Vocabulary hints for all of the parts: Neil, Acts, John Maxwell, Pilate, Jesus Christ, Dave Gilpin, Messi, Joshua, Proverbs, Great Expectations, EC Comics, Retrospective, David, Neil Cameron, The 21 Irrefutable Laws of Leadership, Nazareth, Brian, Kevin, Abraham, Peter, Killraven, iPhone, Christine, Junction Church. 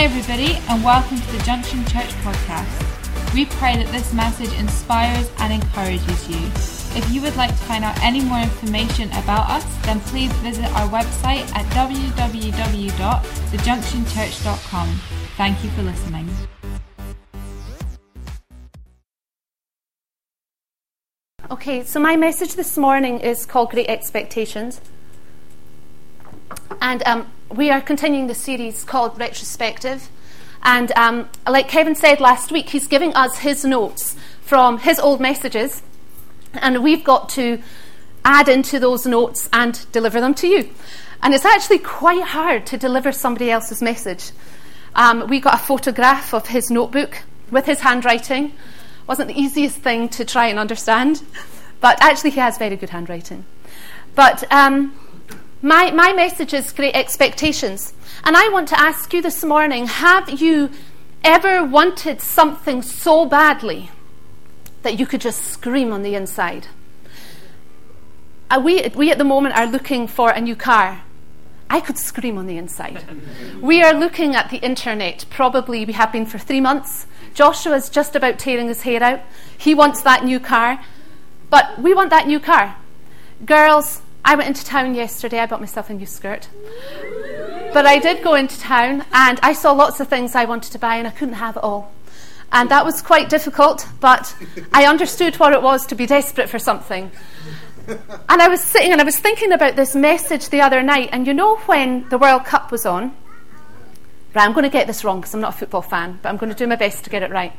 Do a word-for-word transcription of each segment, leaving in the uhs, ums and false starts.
Hi everybody and welcome to the Junction Church podcast. We pray that this message inspires and encourages you. If you would like to find out any more information about us, then please visit our website at w w w dot the junction church dot com. Thank you for listening. Okay, so my message this morning is called Great Expectations. And um, we are continuing the series called Retrospective. And um, like Kevin said last week, he's giving us his notes from his old messages. And we've got to add into those notes and deliver them to you. And it's actually quite hard to deliver somebody else's message. Um, we got a photograph of his notebook with his handwriting. Wasn't the easiest thing to try and understand. But actually he has very good handwriting. But um, my, my message is Great Expectations. And I want to ask you this morning, have you ever wanted something so badly that you could just scream on the inside? Uh, we, we at the moment are looking for a new car. I could scream on the inside. We are looking at the internet. Probably we have been for three months. Joshua's just about tearing his hair out. He wants that new car. But we want that new car. Girls, I went into town yesterday. I bought myself a new skirt. But I did go into town and I saw lots of things I wanted to buy and I couldn't have it all. And that was quite difficult, but I understood what it was to be desperate for something. And I was sitting and I was thinking about this message the other night, and you know when the World Cup was on? Right, I'm going to get this wrong because I'm not a football fan, but I'm going to do my best to get it right.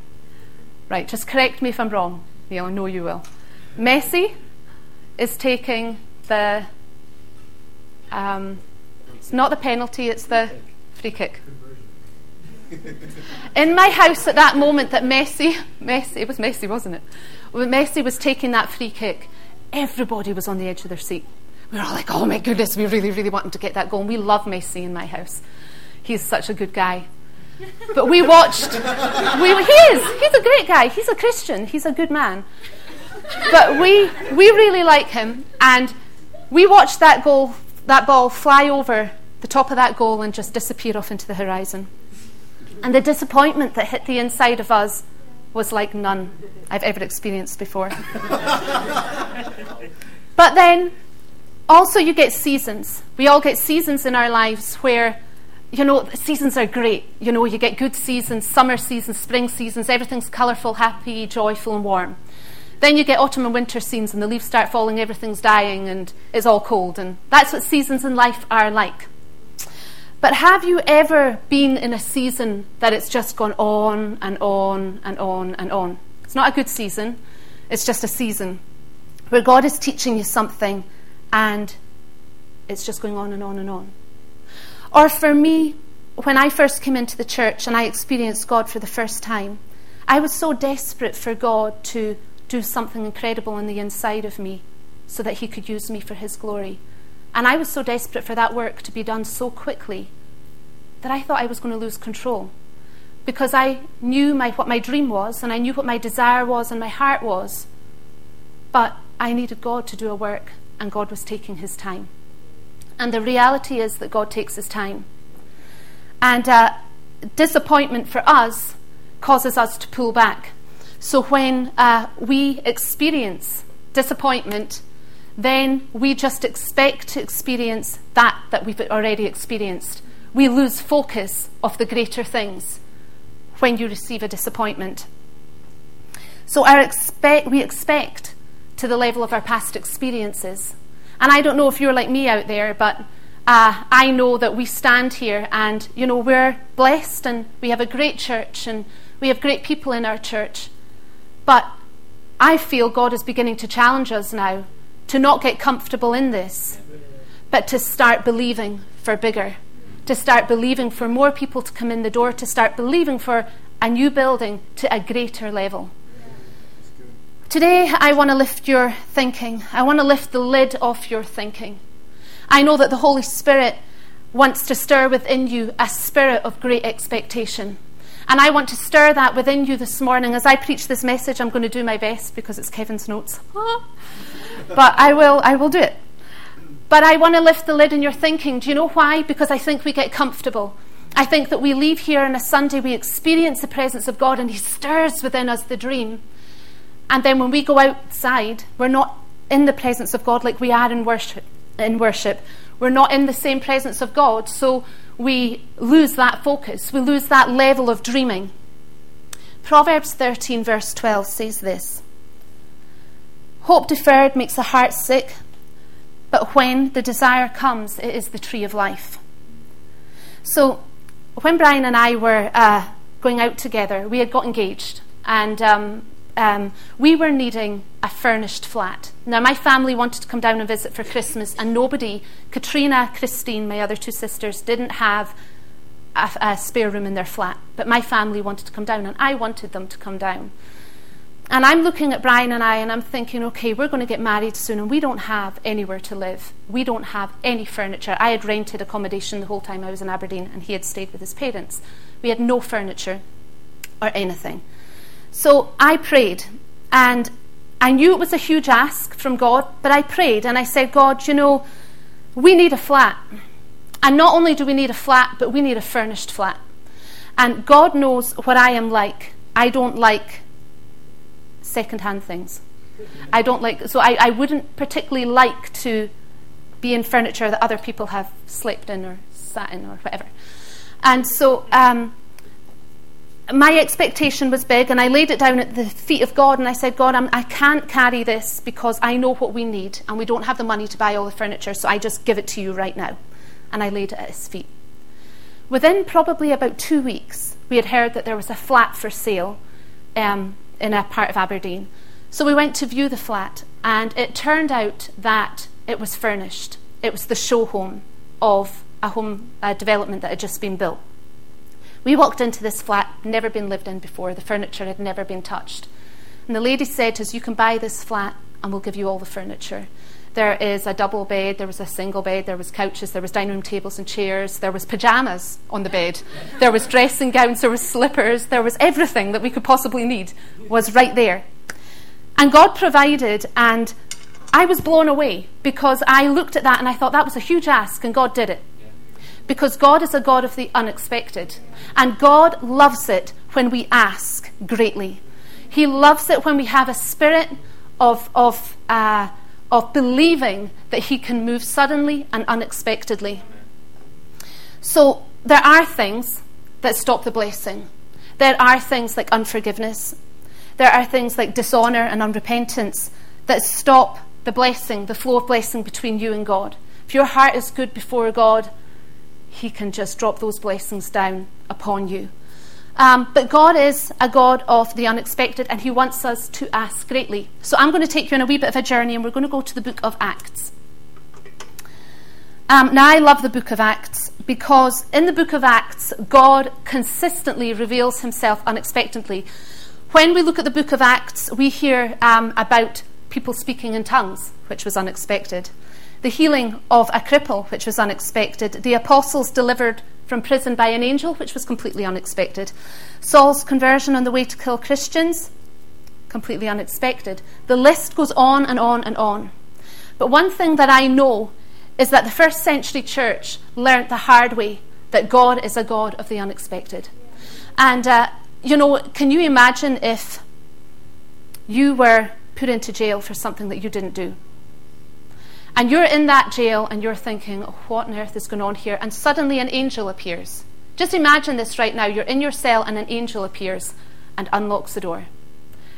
Right, just correct me if I'm wrong, Neil, I know you will. Messi is taking the... Um, it's not the penalty, it's the free kick. In my house at that moment that Messi, Messi, it was Messi, wasn't it? When Messi was taking that free kick, everybody was on the edge of their seat. We were all like, oh my goodness, we really, really want him to get that goal. And we love Messi in my house. He's such a good guy. But we watched, we, he is, he's a great guy. He's a Christian, he's a good man. But we, we really like him. And we watched that goal, that ball fly over the top of that goal and just disappear off into the horizon. And the disappointment that hit the inside of us was like none I've ever experienced before. But then, also you get seasons. We all get seasons in our lives where, you know, seasons are great. You know, you get good seasons, summer seasons, spring seasons, everything's colourful, happy, joyful and warm. Then you get autumn and winter seasons and the leaves start falling, everything's dying and it's all cold. And that's what seasons in life are like. But have you ever been in a season that it's just gone on and on and on and on? It's not a good season. It's just a season where God is teaching you something and it's just going on and on and on. Or for me, when I first came into the church and I experienced God for the first time, I was so desperate for God to do something incredible on the inside of me so that he could use me for his glory. And I was so desperate for that work to be done so quickly that I thought I was going to lose control, because I knew my, what my dream was and I knew what my desire was and my heart was, but I needed God to do a work and God was taking his time. And the reality is that God takes his time. And uh, disappointment for us causes us to pull back. So when uh, we experience disappointment, then we just expect to experience that that we've already experienced. We lose focus of the greater things when you receive a disappointment. So our expect, we expect to the level of our past experiences. And I don't know if you're like me out there, but uh, I know that we stand here and, you know, we're blessed and we have a great church and we have great people in our church. But I feel God is beginning to challenge us now to not get comfortable in this, but to start believing for bigger, to start believing for more people to come in the door, to start believing for a new building to a greater level. Yeah, today, I want to lift your thinking. I want to lift the lid off your thinking. I know that the Holy Spirit wants to stir within you a spirit of great expectation. And I want to stir that within you this morning. As I preach this message, I'm going to do my best because it's Kevin's notes. But I will I will do it. But I want to lift the lid in your thinking. Do you know why? Because I think we get comfortable. I think that we leave here on a Sunday, we experience the presence of God and he stirs within us the dream. And then when we go outside, we're not in the presence of God like we are in worship. In worship. We're not in the same presence of God, so we lose that focus. We lose that level of dreaming. Proverbs thirteen verse twelve says this: hope deferred makes the heart sick, but when the desire comes, it is the tree of life. So when Brian and I were uh, going out together, we had got engaged, and um, um, we were needing a furnished flat. Now my family wanted to come down and visit for Christmas, and nobody, Katrina, Christine, my other two sisters, didn't have a, a spare room in their flat, but my family wanted to come down and I wanted them to come down. And I'm looking at Brian and I and I'm thinking, okay, we're going to get married soon and we don't have anywhere to live. We don't have any furniture. I had rented accommodation the whole time I was in Aberdeen and he had stayed with his parents. We had no furniture or anything. So I prayed, and I knew it was a huge ask from God, but I prayed and I said, God, you know, we need a flat. And not only do we need a flat, but we need a furnished flat. And God knows what I am like. I don't like second-hand things. I don't like, so I, I wouldn't particularly like to be in furniture that other people have slept in or sat in or whatever. And so um, my expectation was big, and I laid it down at the feet of God and I said, God, I'm, I can't carry this because I know what we need and we don't have the money to buy all the furniture, so I just give it to you right now. And I laid it at his feet. Within probably about two weeks, we had heard that there was a flat for sale um, in a part of Aberdeen. So we went to view the flat, and it turned out that it was furnished. It was the show home of a home a development that had just been built. We walked into this flat, never been lived in before. The furniture had never been touched. And the lady said to us, you can buy this flat and we'll give you all the furniture. There is a double bed, there was a single bed, there was couches, there was dining room tables and chairs, there was pyjamas on the bed, there was dressing gowns, there was slippers, there was everything that we could possibly need was right there. And God provided, and I was blown away because I looked at that and I thought that was a huge ask, and God did it. Because God is a God of the unexpected, and God loves it when we ask greatly. He loves it when we have a spirit of... of uh, of believing that he can move suddenly and unexpectedly. So there are things that stop the blessing. There are things like unforgiveness. There are things like dishonour and unrepentance that stop the blessing, the flow of blessing between you and God. If your heart is good before God, he can just drop those blessings down upon you. Um, but God is a God of the unexpected, and he wants us to ask greatly. So I'm going to take you on a wee bit of a journey, and we're going to go to the book of Acts. Um, now, I love the book of Acts because in the book of Acts, God consistently reveals himself unexpectedly. When we look at the book of Acts, we hear um, about people speaking in tongues, which was unexpected. The healing of a cripple, which was unexpected. The apostles delivered from prison by an angel, which was completely unexpected. Saul's conversion on the way to kill Christians, completely unexpected. The list goes on and on and on. But one thing that I know is that the first century church learnt the hard way that God is a God of the unexpected. And, uh, you know, can you imagine if you were put into jail for something that you didn't do? And you're in that jail and you're thinking, oh, what on earth is going on here? And suddenly an angel appears. Just imagine this right now. You're in your cell and an angel appears and unlocks the door.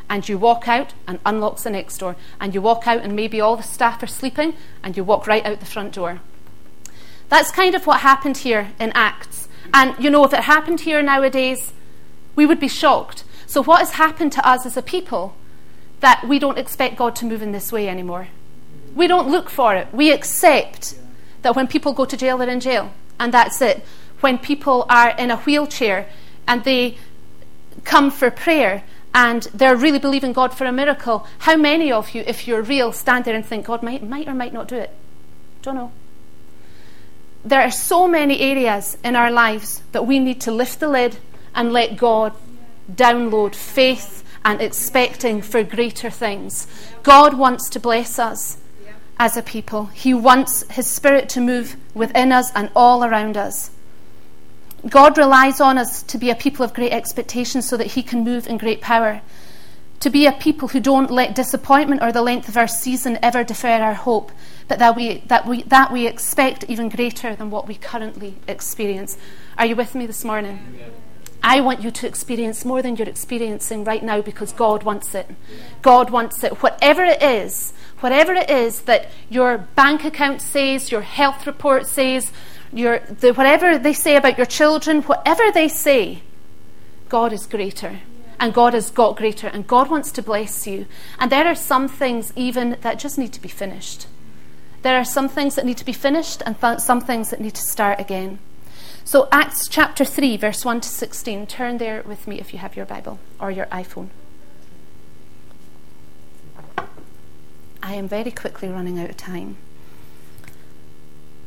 And you walk out and unlocks the next door. And you walk out and maybe all the staff are sleeping and you walk right out the front door. That's kind of what happened here in Acts. And, you know, if it happened here nowadays, we would be shocked. So what has happened to us as a people that we don't expect God to move in this way anymore? We don't look for it. We accept that when people go to jail, they're in jail. And that's it. When people are in a wheelchair and they come for prayer and they're really believing God for a miracle, how many of you, if you're real, stand there and think, God might, might or might not do it? Don't know. There are so many areas in our lives that we need to lift the lid and let God download faith and expecting for greater things. God wants to bless us as a people. He wants his spirit to move within us and all around us. God relies on us to be a people of great expectations so that he can move in great power. To be a people who don't let disappointment or the length of our season ever defer our hope, but that we that we, that we expect even greater than what we currently experience. Are you with me this morning? Amen. I want you to experience more than you're experiencing right now because God wants it. God wants it. Whatever it is, whatever it is that your bank account says, your health report says, your the, whatever they say about your children, whatever they say, God is greater. And God has got greater. And God wants to bless you. And there are some things even that just need to be finished. There are some things that need to be finished and th- some things that need to start again. So Acts chapter three, verse one to sixteen. Turn there with me if you have your Bible or your iPhone. I am very quickly running out of time.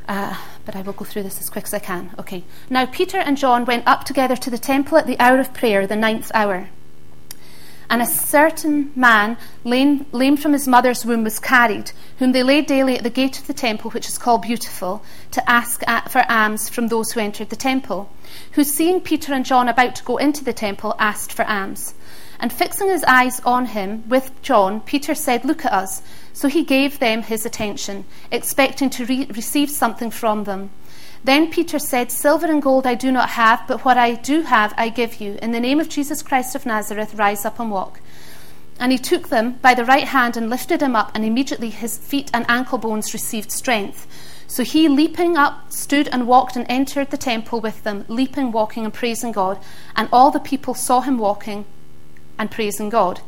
Uh, but I will go through this as quick as I can. Okay. Now Peter and John went up together to the temple at the hour of prayer, the ninth hour. And a certain man, lame, lame from his mother's womb, was carried, whom they laid daily at the gate of the temple, which is called Beautiful, to ask for alms from those who entered the temple, who, seeing Peter and John about to go into the temple, asked for alms. And fixing his eyes on him with John, Peter said, "Look at us." So he gave them his attention, expecting to re- receive something from them. Then Peter said, "Silver and gold I do not have, but what I do have I give you. In the name of Jesus Christ of Nazareth, rise up and walk." And he took them by the right hand and lifted him up, and immediately his feet and ankle bones received strength. So he, leaping up, stood and walked and entered the temple with them, leaping, walking, and praising God. And all the people saw him walking and praising God.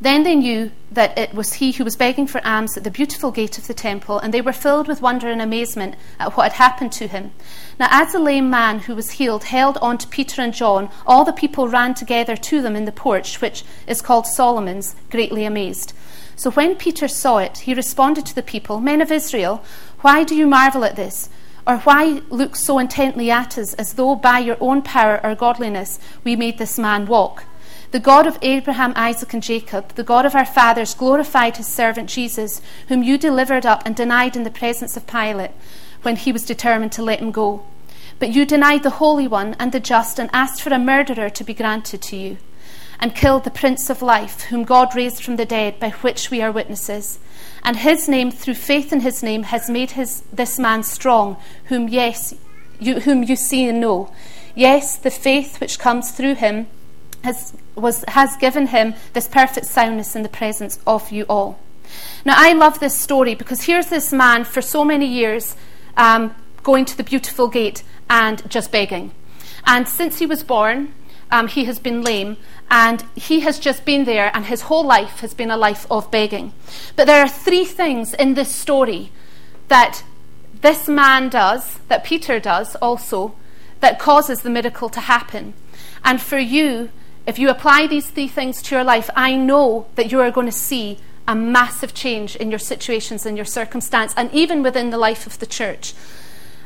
Then they knew that it was he who was begging for alms at the Beautiful gate of the temple, and they were filled with wonder and amazement at what had happened to him. Now as the lame man who was healed held on to Peter and John, all the people ran together to them in the porch, which is called Solomon's, greatly amazed. So when Peter saw it, he responded to the people, "Men of Israel, why do you marvel at this? Or why look so intently at us, as though by your own power or godliness we made this man walk? The God of Abraham, Isaac, and Jacob, the God of our fathers, glorified his servant Jesus, whom you delivered up and denied in the presence of Pilate, when he was determined to let him go. But you denied the Holy One and the Just, and asked for a murderer to be granted to you, and killed the Prince of Life, whom God raised from the dead, by which we are witnesses. And his name, through faith in his name, has made his, this man strong, whom, yes, you, whom you see and know. Yes, the faith which comes through him has was has given him this perfect soundness in the presence of you all." Now I love this story, because here's this man for so many years um, going to the Beautiful gate and just begging. And since he was born, um, he has been lame, and he has just been there, and his whole life has been a life of begging. But there are three things in this story that this man does, that Peter does also, that causes the miracle to happen. And for you, if you apply these three things to your life, I know that you are going to see a massive change in your situations and your circumstance, and even within the life of the church.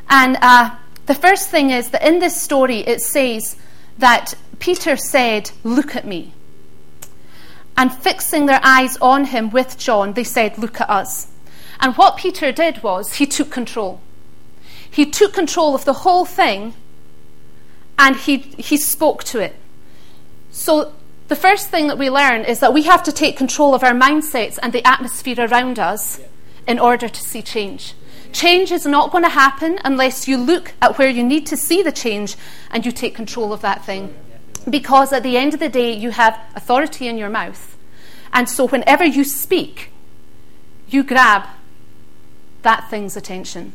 And uh, the first thing is that in this story it says that Peter said, "Look at me." And fixing their eyes on him with John, they said, "Look at us." And what Peter did was he took control. He took control of the whole thing, and he, he spoke to it. So the first thing that we learn is that we have to take control of our mindsets and the atmosphere around us in order to see change. Change is not going to happen unless you look at where you need to see the change and you take control of that thing. Because at the end of the day, you have authority in your mouth. And so whenever you speak, you grab that thing's attention.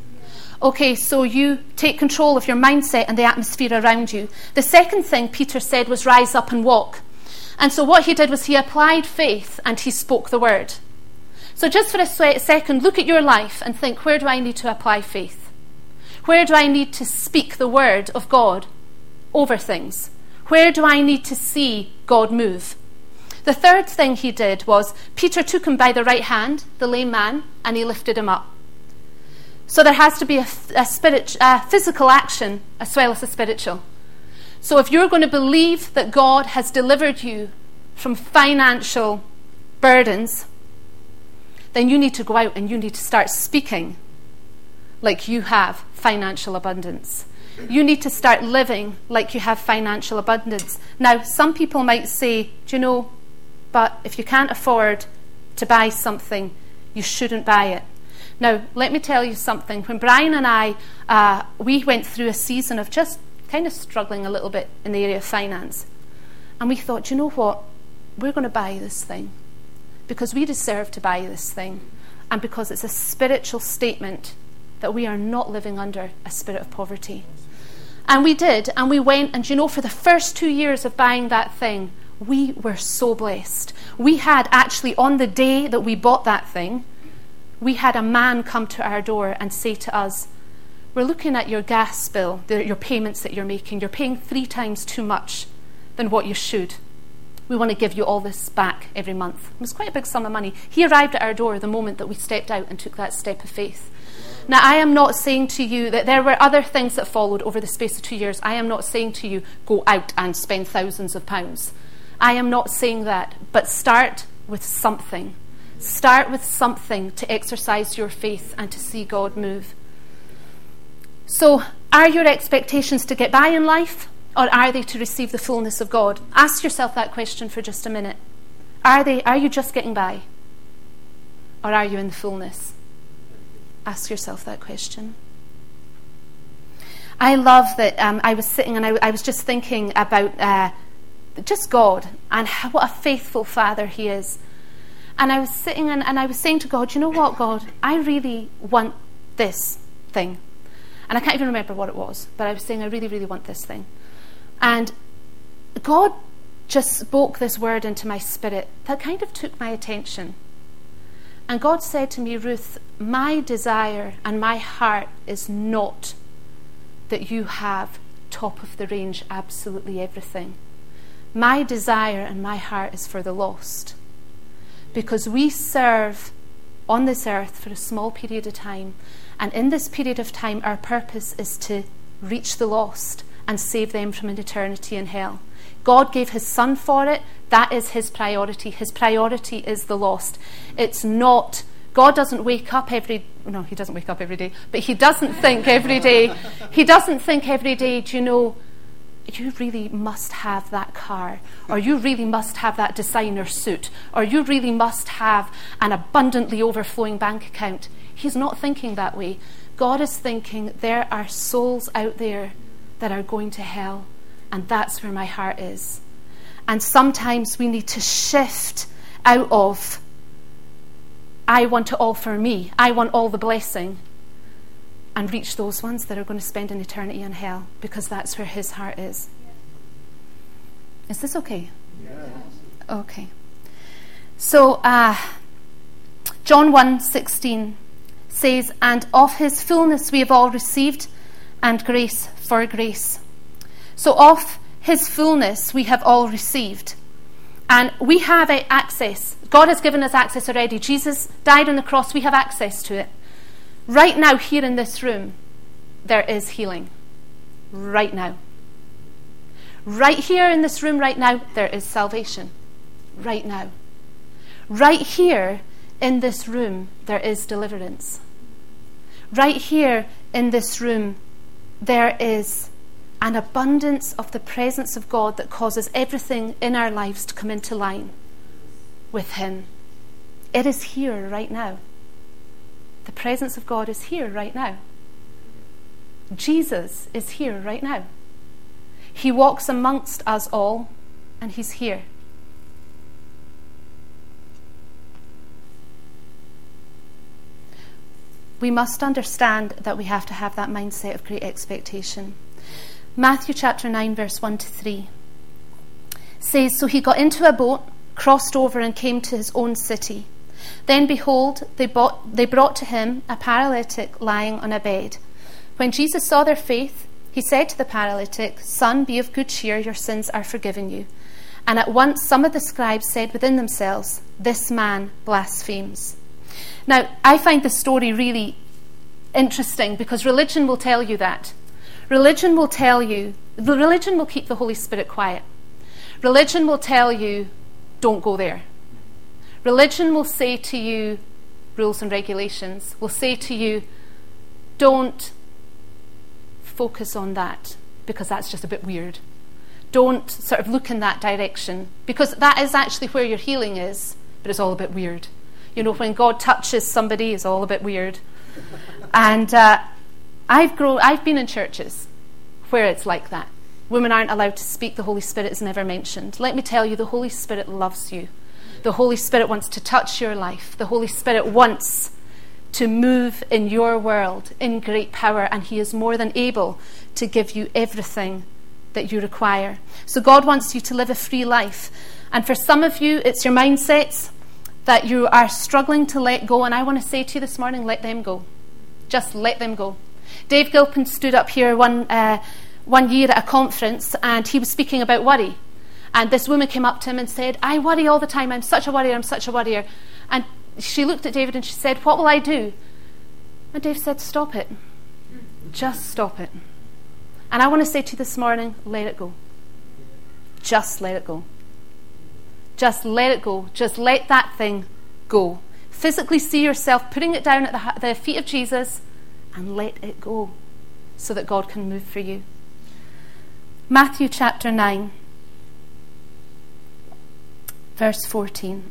Okay, so you take control of your mindset and the atmosphere around you. The second thing Peter said was, "Rise up and walk." And so what he did was he applied faith and he spoke the word. So just for a second, look at your life and think, where do I need to apply faith? Where do I need to speak the word of God over things? Where do I need to see God move? The third thing he did was Peter took him by the right hand, the lame man, and he lifted him up. So there has to be a, a, spirit, a physical action as well as a spiritual. So if you're going to believe that God has delivered you from financial burdens, then you need to go out and you need to start speaking like you have financial abundance. You need to start living like you have financial abundance. Now, some people might say, do you know, but if you can't afford to buy something, you shouldn't buy it. Now, let me tell you something. When Brian and I, uh, we went through a season of just kind of struggling a little bit in the area of finance. And we thought, you know what? We're going to buy this thing because we deserve to buy this thing and because it's a spiritual statement that we are not living under a spirit of poverty. And we did, and we went, and you know, for the first two years of buying that thing, we were so blessed. We had actually, on the day that we bought that thing, we had a man come to our door and say to us, we're looking at your gas bill, the, your payments that you're making. You're paying three times too much than what you should. We want to give you all this back every month. It was quite a big sum of money. He arrived at our door the moment that we stepped out and took that step of faith. Now, I am not saying to you that there were other things that followed over the space of two years. I am not saying to you, go out and spend thousands of pounds. I am not saying that, but start with something. Start with something to exercise your faith and to see God move. So, are your expectations to get by in life, or are they to receive the fullness of God? Ask yourself that question for just a minute. Are they? Are you just getting by, or are you in the fullness? Ask yourself that question. I love that. Um, I was sitting and I, I was just thinking about uh, just God and how, what a faithful Father He is. And I was sitting and, and I was saying to God, you know what, God, I really want this thing. And I can't even remember what it was, but I was saying, I really, really want this thing. And God just spoke this word into my spirit that kind of took my attention. And God said to me, Ruth, my desire and my heart is not that you have top of the range absolutely everything. My desire and my heart is for the lost. Because we serve on this earth for a small period of time. And in this period of time, our purpose is to reach the lost and save them from an eternity in hell. God gave His Son for it. That is His priority. His priority is the lost. It's not, God doesn't wake up every, no, He doesn't wake up every day, but He doesn't think every day, He doesn't think every day, do you know, you really must have that car, or you really must have that designer suit, or you really must have an abundantly overflowing bank account. He's not thinking that way. God is thinking there are souls out there that are going to hell, and that's where my heart is. And sometimes we need to shift out of, I want it all for me, I want all the blessing, and reach those ones that are going to spend an eternity in hell, because that's where His heart is. Is this okay? Yes. Okay. So, uh, John one sixteen says, and of His fullness we have all received, and grace for grace. So of His fullness we have all received. And we have access. God has given us access already. Jesus died on the cross. We have access to it. Right now, here in this room, there is healing. Right now. Right here in this room right now, there is salvation. Right now. Right here in this room, there is deliverance. Right here in this room, there is an abundance of the presence of God that causes everything in our lives to come into line with Him. It is here right now. The presence of God is here right now. Jesus is here right now. He walks amongst us all, and He's here. We must understand that we have to have that mindset of great expectation. Matthew chapter nine, verse one to three says, so He got into a boat, crossed over, and came to His own city. Then, behold, they, bought, they brought to Him a paralytic lying on a bed. When Jesus saw their faith, He said to the paralytic, Son, be of good cheer, your sins are forgiven you. And at once some of the scribes said within themselves, this man blasphemes. Now, I find this story really interesting because religion will tell you that. Religion will tell you, religion will keep the Holy Spirit quiet. Religion will tell you, don't go there. Religion will say to you, rules and regulations, will say to you, don't focus on that, because that's just a bit weird. Don't sort of look in that direction, because that is actually where your healing is, but it's all a bit weird. You know, when God touches somebody, it's all a bit weird. And uh, I've grown, I've been in churches where it's like that. Women aren't allowed to speak. The Holy Spirit is never mentioned. Let me tell you, the Holy Spirit loves you. The Holy Spirit wants to touch your life. The Holy Spirit wants to move in your world in great power, and He is more than able to give you everything that you require. So God wants you to live a free life. And for some of you, it's your mindsets that you are struggling to let go. And I want to say to you this morning, let them go. Just let them go. Dave Gilpin stood up here one uh, one year at a conference, and he was speaking about worry. And this woman came up to him and said, I worry all the time. I'm such a worrier. I'm such a worrier. And she looked at David and she said, what will I do? And Dave said, stop it. Just stop it. And I want to say to you this morning, let it go. Just let it go. Just let it go. Just let that thing go. Physically see yourself putting it down at the, the feet of Jesus and let it go so that God can move for you. Matthew chapter nine. Verse fourteen.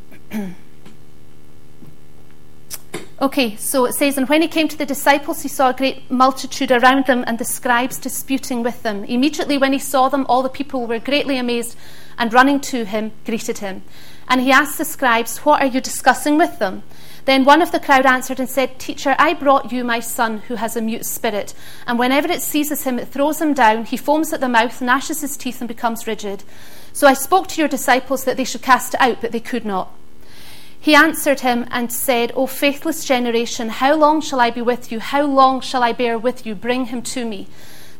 Okay, so it says, and when he came to the disciples, he saw a great multitude around them and the scribes disputing with them. Immediately when he saw them, all the people were greatly amazed and running to him, greeted him. And he asked the scribes, what are you discussing with them? Then one of the crowd answered and said, Teacher, I brought you my son who has a mute spirit, and whenever it seizes him, it throws him down. He foams at the mouth, gnashes his teeth, and becomes rigid. So I spoke to your disciples that they should cast it out, but they could not. He answered him and said, O faithless generation, how long shall I be with you? How long shall I bear with you? Bring him to me.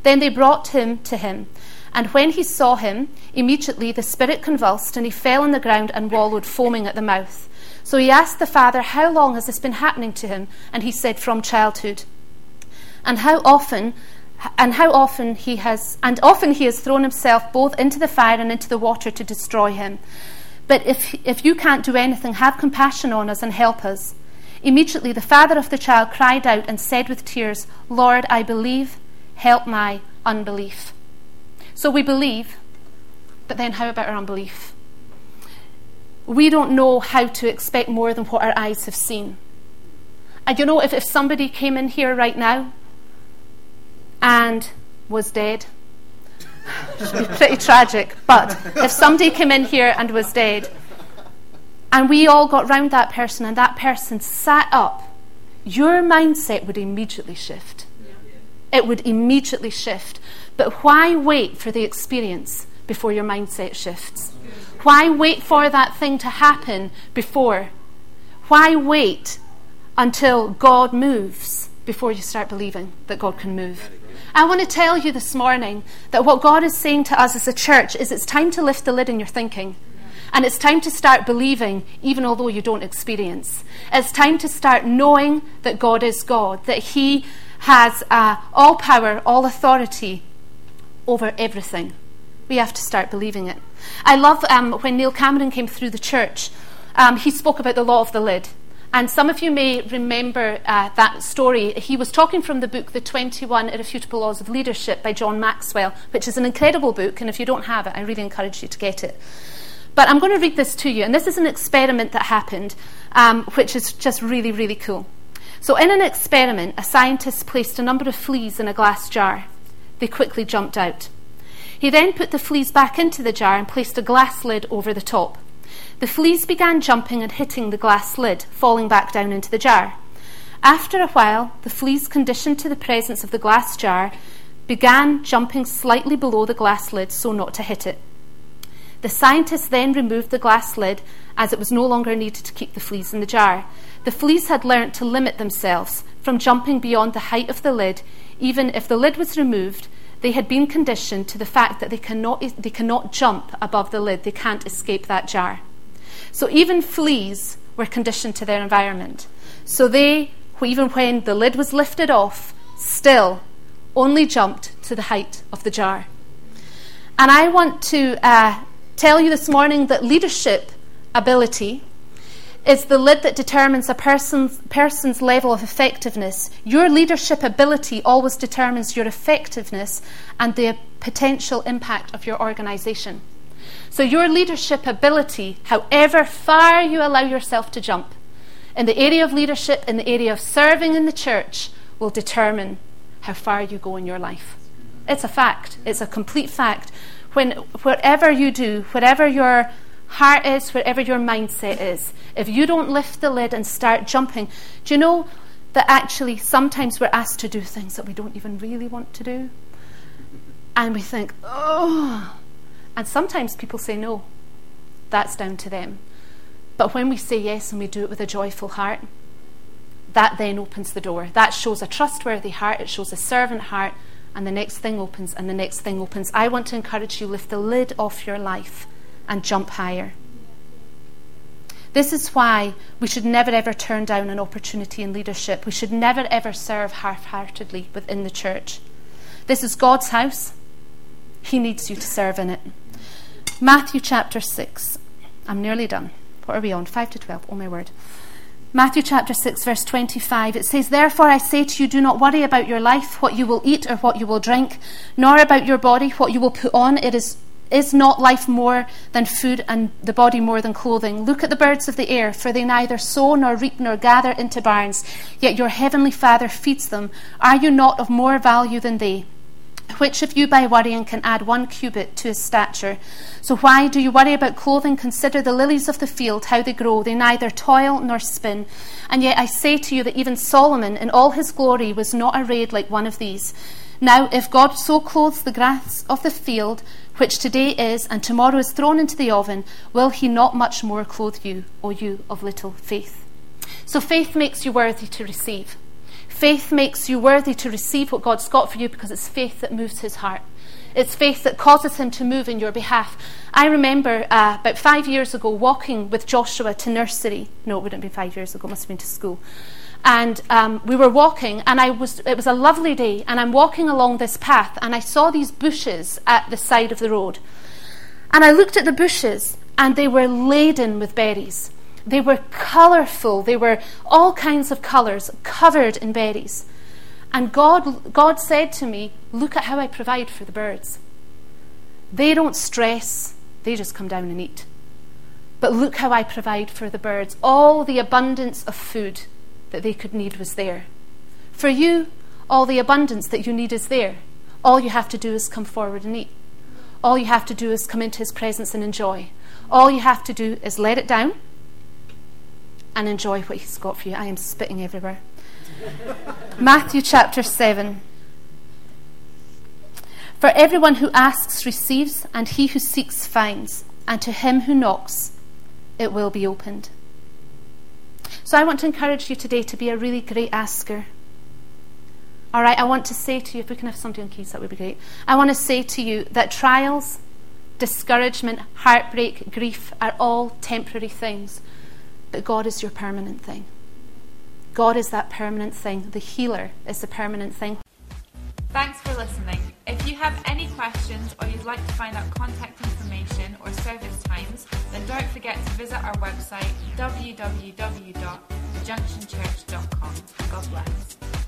Then they brought him to him. And when he saw him, immediately the spirit convulsed, and he fell on the ground and wallowed, foaming at the mouth. So he asked the father, how long has this been happening to him? And he said, from childhood. And how often... And how often he has, and often he has thrown himself both into the fire and into the water to destroy him. But if if you can't do anything, have compassion on us and help us. Immediately the father of the child cried out and said with tears, Lord, I believe, help my unbelief. So we believe, but then how about our unbelief? We don't know how to expect more than what our eyes have seen. And you know, if, if somebody came in here right now and was dead, it would be pretty tragic. But if somebody came in here and was dead, and we all got round that person and that person sat up, your mindset would immediately shift. Yeah. It would immediately shift. But why wait for the experience before your mindset shifts? Why wait for that thing to happen before? Why wait until God moves before you start believing that God can move? I want to tell you this morning that what God is saying to us as a church is it's time to lift the lid in your thinking. And it's time to start believing even although you don't experience. It's time to start knowing that God is God, that He has uh, all power, all authority over everything. We have to start believing it. I love um, when Neil Cameron came through the church, um, he spoke about the law of the lid. And some of you may remember uh, that story. He was talking from the book The twenty-one Irrefutable Laws of Leadership by John Maxwell, which is an incredible book, and if you don't have it, I really encourage you to get it. But I'm going to read this to you, and this is an experiment that happened, um, which is just really, really cool. So in an experiment, a scientist placed a number of fleas in a glass jar. They quickly jumped out. He then put the fleas back into the jar and placed a glass lid over the top. The fleas began jumping and hitting the glass lid, falling back down into the jar. After a while, the fleas, conditioned to the presence of the glass jar, began jumping slightly below the glass lid so not to hit it. The scientist then removed the glass lid as it was no longer needed to keep the fleas in the jar. The fleas had learnt to limit themselves from jumping beyond the height of the lid. Even if the lid was removed, they had been conditioned to the fact that they cannot, they cannot jump above the lid. They can't escape that jar. So even fleas were conditioned to their environment. So they, even when the lid was lifted off, still only jumped to the height of the jar. And I want to uh, tell you this morning that leadership ability It's the lid that determines a person's, person's level of effectiveness. Your leadership ability always determines your effectiveness and the potential impact of your organisation. So your leadership ability, however far you allow yourself to jump, in the area of leadership, in the area of serving in the church, will determine how far you go in your life. It's a fact. It's a complete fact. When, whatever you do, whatever your heart is, whatever your mindset is, if you don't lift the lid and start jumping, do you know that actually sometimes we're asked to do things that we don't even really want to do? And we think, oh, and sometimes people say no. That's down to them. But when we say yes and we do it with a joyful heart, that then opens the door. That shows a trustworthy heart. It shows a servant heart. And the next thing opens, and the next thing opens. I want to encourage you, lift the lid off your life and jump higher. This is why we should never ever turn down an opportunity in leadership. We should never ever serve half-heartedly within the church. This is God's house. He needs you to serve in it. Matthew chapter six. I'm nearly done. What are we on? five to twelve. Oh my word. Matthew chapter six, verse twenty-five, it says, "Therefore I say to you, do not worry about your life, what you will eat or what you will drink, nor about your body, what you will put on. It is, is not life more than food, and the body more than clothing? Look at the birds of the air, for they neither sow nor reap nor gather into barns, yet your heavenly Father feeds them. Are you not of more value than they? Which of you by worrying can add one cubit to his stature? So why do you worry about clothing? Consider the lilies of the field, how they grow. They neither toil nor spin. And yet I say to you that even Solomon in all his glory was not arrayed like one of these. Now if God so clothes the grass of the field, which today is and tomorrow is thrown into the oven, will he not much more clothe you, O you of little faith?" So faith makes you worthy to receive. Faith makes you worthy to receive what God's got for you, because it's faith that moves his heart. It's faith that causes him to move in your behalf. I remember uh, about five years ago walking with Joshua to nursery. No, it wouldn't have been five years ago. It must have been to school. And um, we were walking, and I was. It was a lovely day, and I'm walking along this path, and I saw these bushes at the side of the road. And I looked at the bushes, and they were laden with berries. They were colourful. They were all kinds of colours, covered in berries. And God, God said to me, "Look at how I provide for the birds. They don't stress. They just come down and eat. But look how I provide for the birds." All the abundance of food that they could need was there. For you, all the abundance that you need is there. All you have to do is come forward and eat. All you have to do is come into his presence and enjoy. All you have to do is let it down and enjoy what he's got for you. I am spitting everywhere. Matthew chapter seven. "For everyone who asks receives, and he who seeks finds, and to him who knocks it will be opened." So I want to encourage you today to be a really great asker. All right, I want to say to you, if we can have somebody on keys, that would be great. I want to say to you that trials, discouragement, heartbreak, grief are all temporary things. But God is your permanent thing. God is that permanent thing. The healer is the permanent thing. Thanks for listening. If you have any questions or you'd like to find out contact information or service times, then don't forget to visit our website, w w w dot the junction church dot com. God bless.